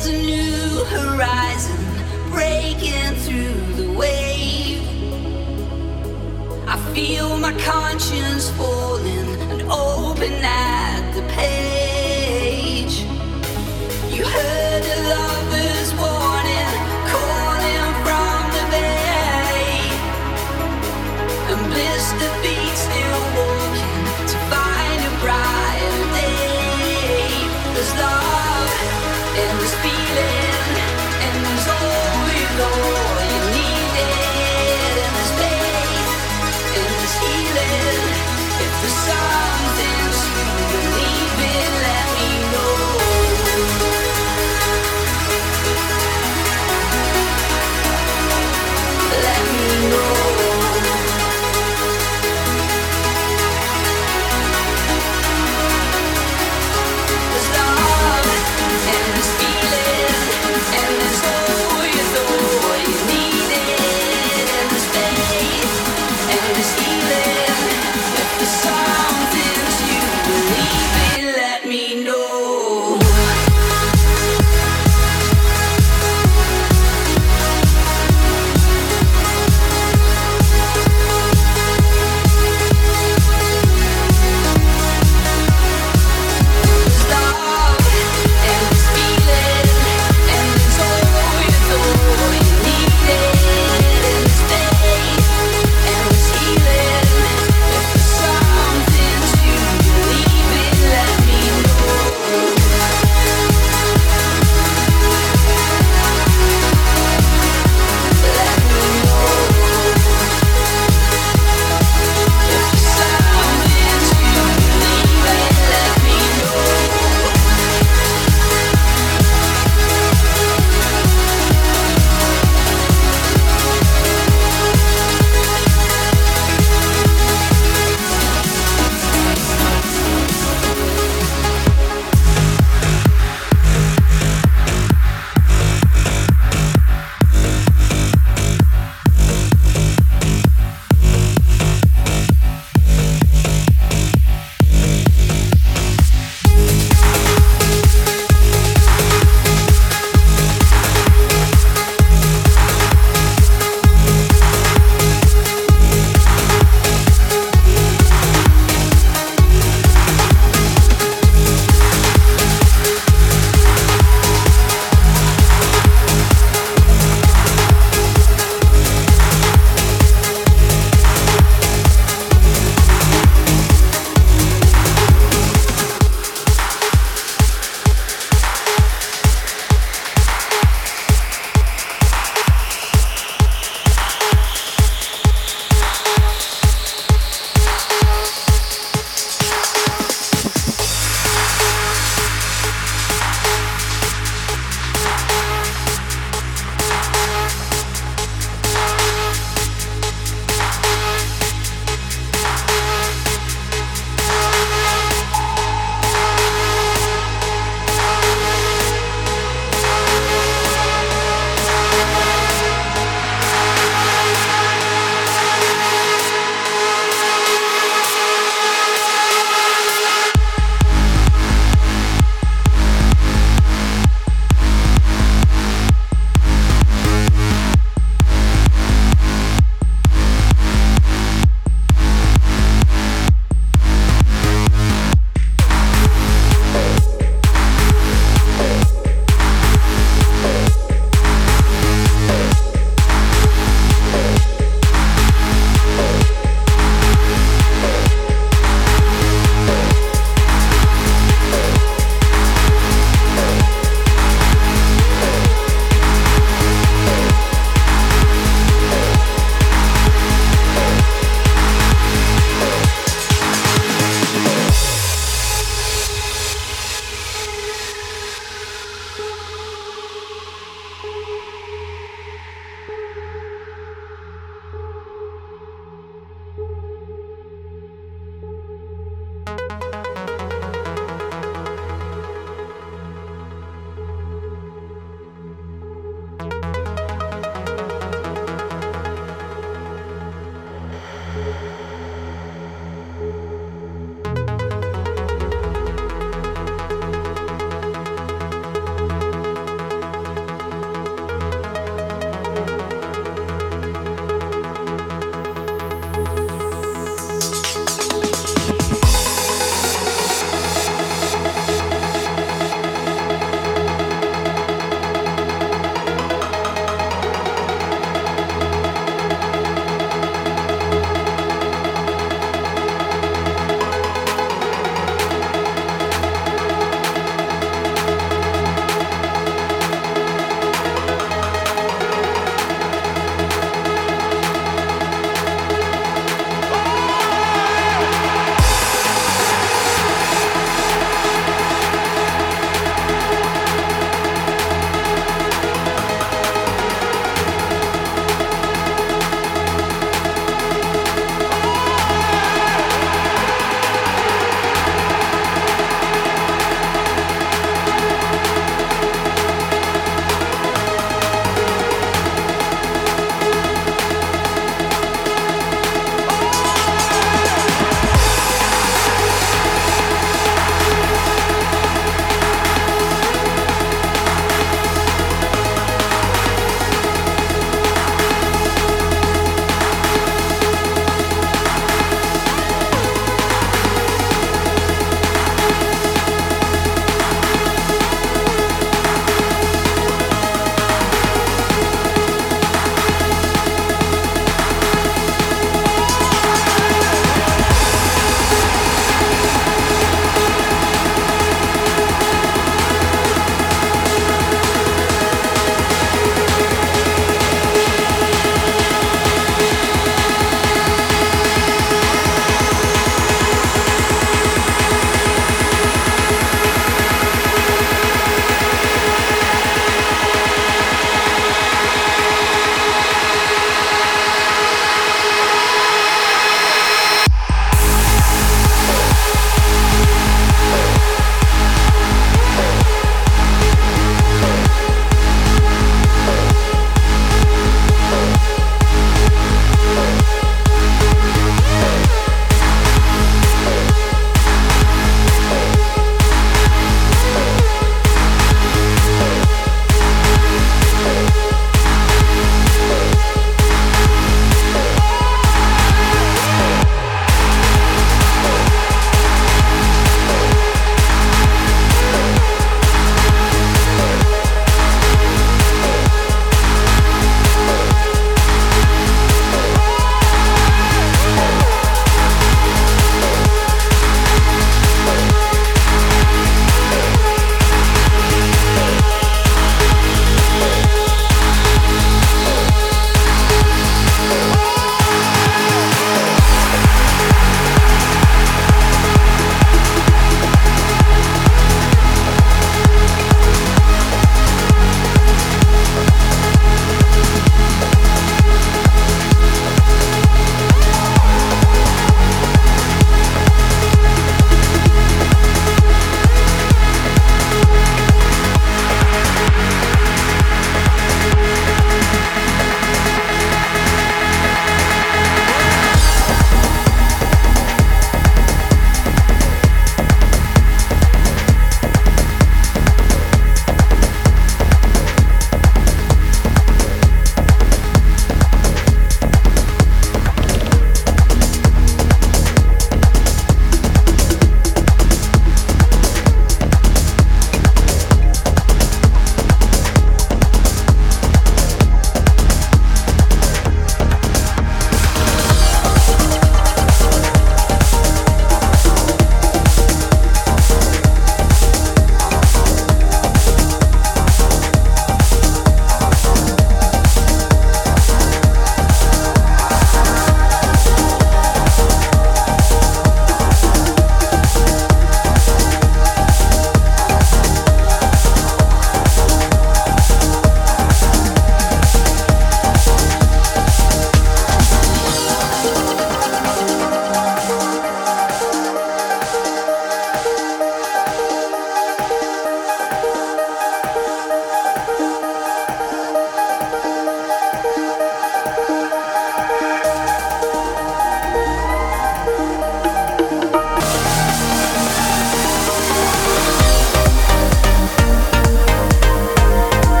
There's a new horizon breaking through the wave. I feel my conscience falling and open at the page. You heard a lover's warning calling from the bay, and blister feet still walking to find a brighter day. There's love and there's feeling, and there's all you needed, and there's faith and there's healing if there's something to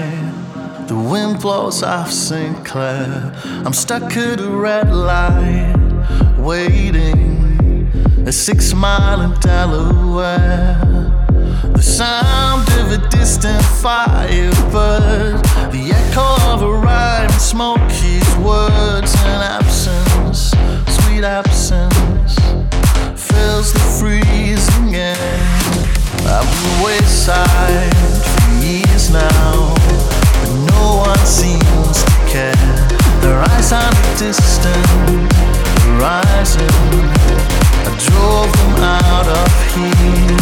night. The wind blows off St. Clair. I'm stuck at a red light, waiting at 6 Mile in Delaware. The sound of a distant firebird, the echo of a rhyme, smoky's words. And absence, sweet absence, fills the freezing air. I'm the wayside for years now, but no one seems to care. Their eyes on the distant horizon, I drove them out of here.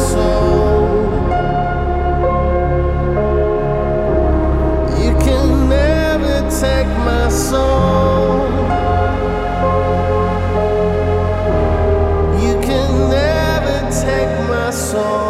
soul. Take my soul. You can never take my soul.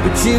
But you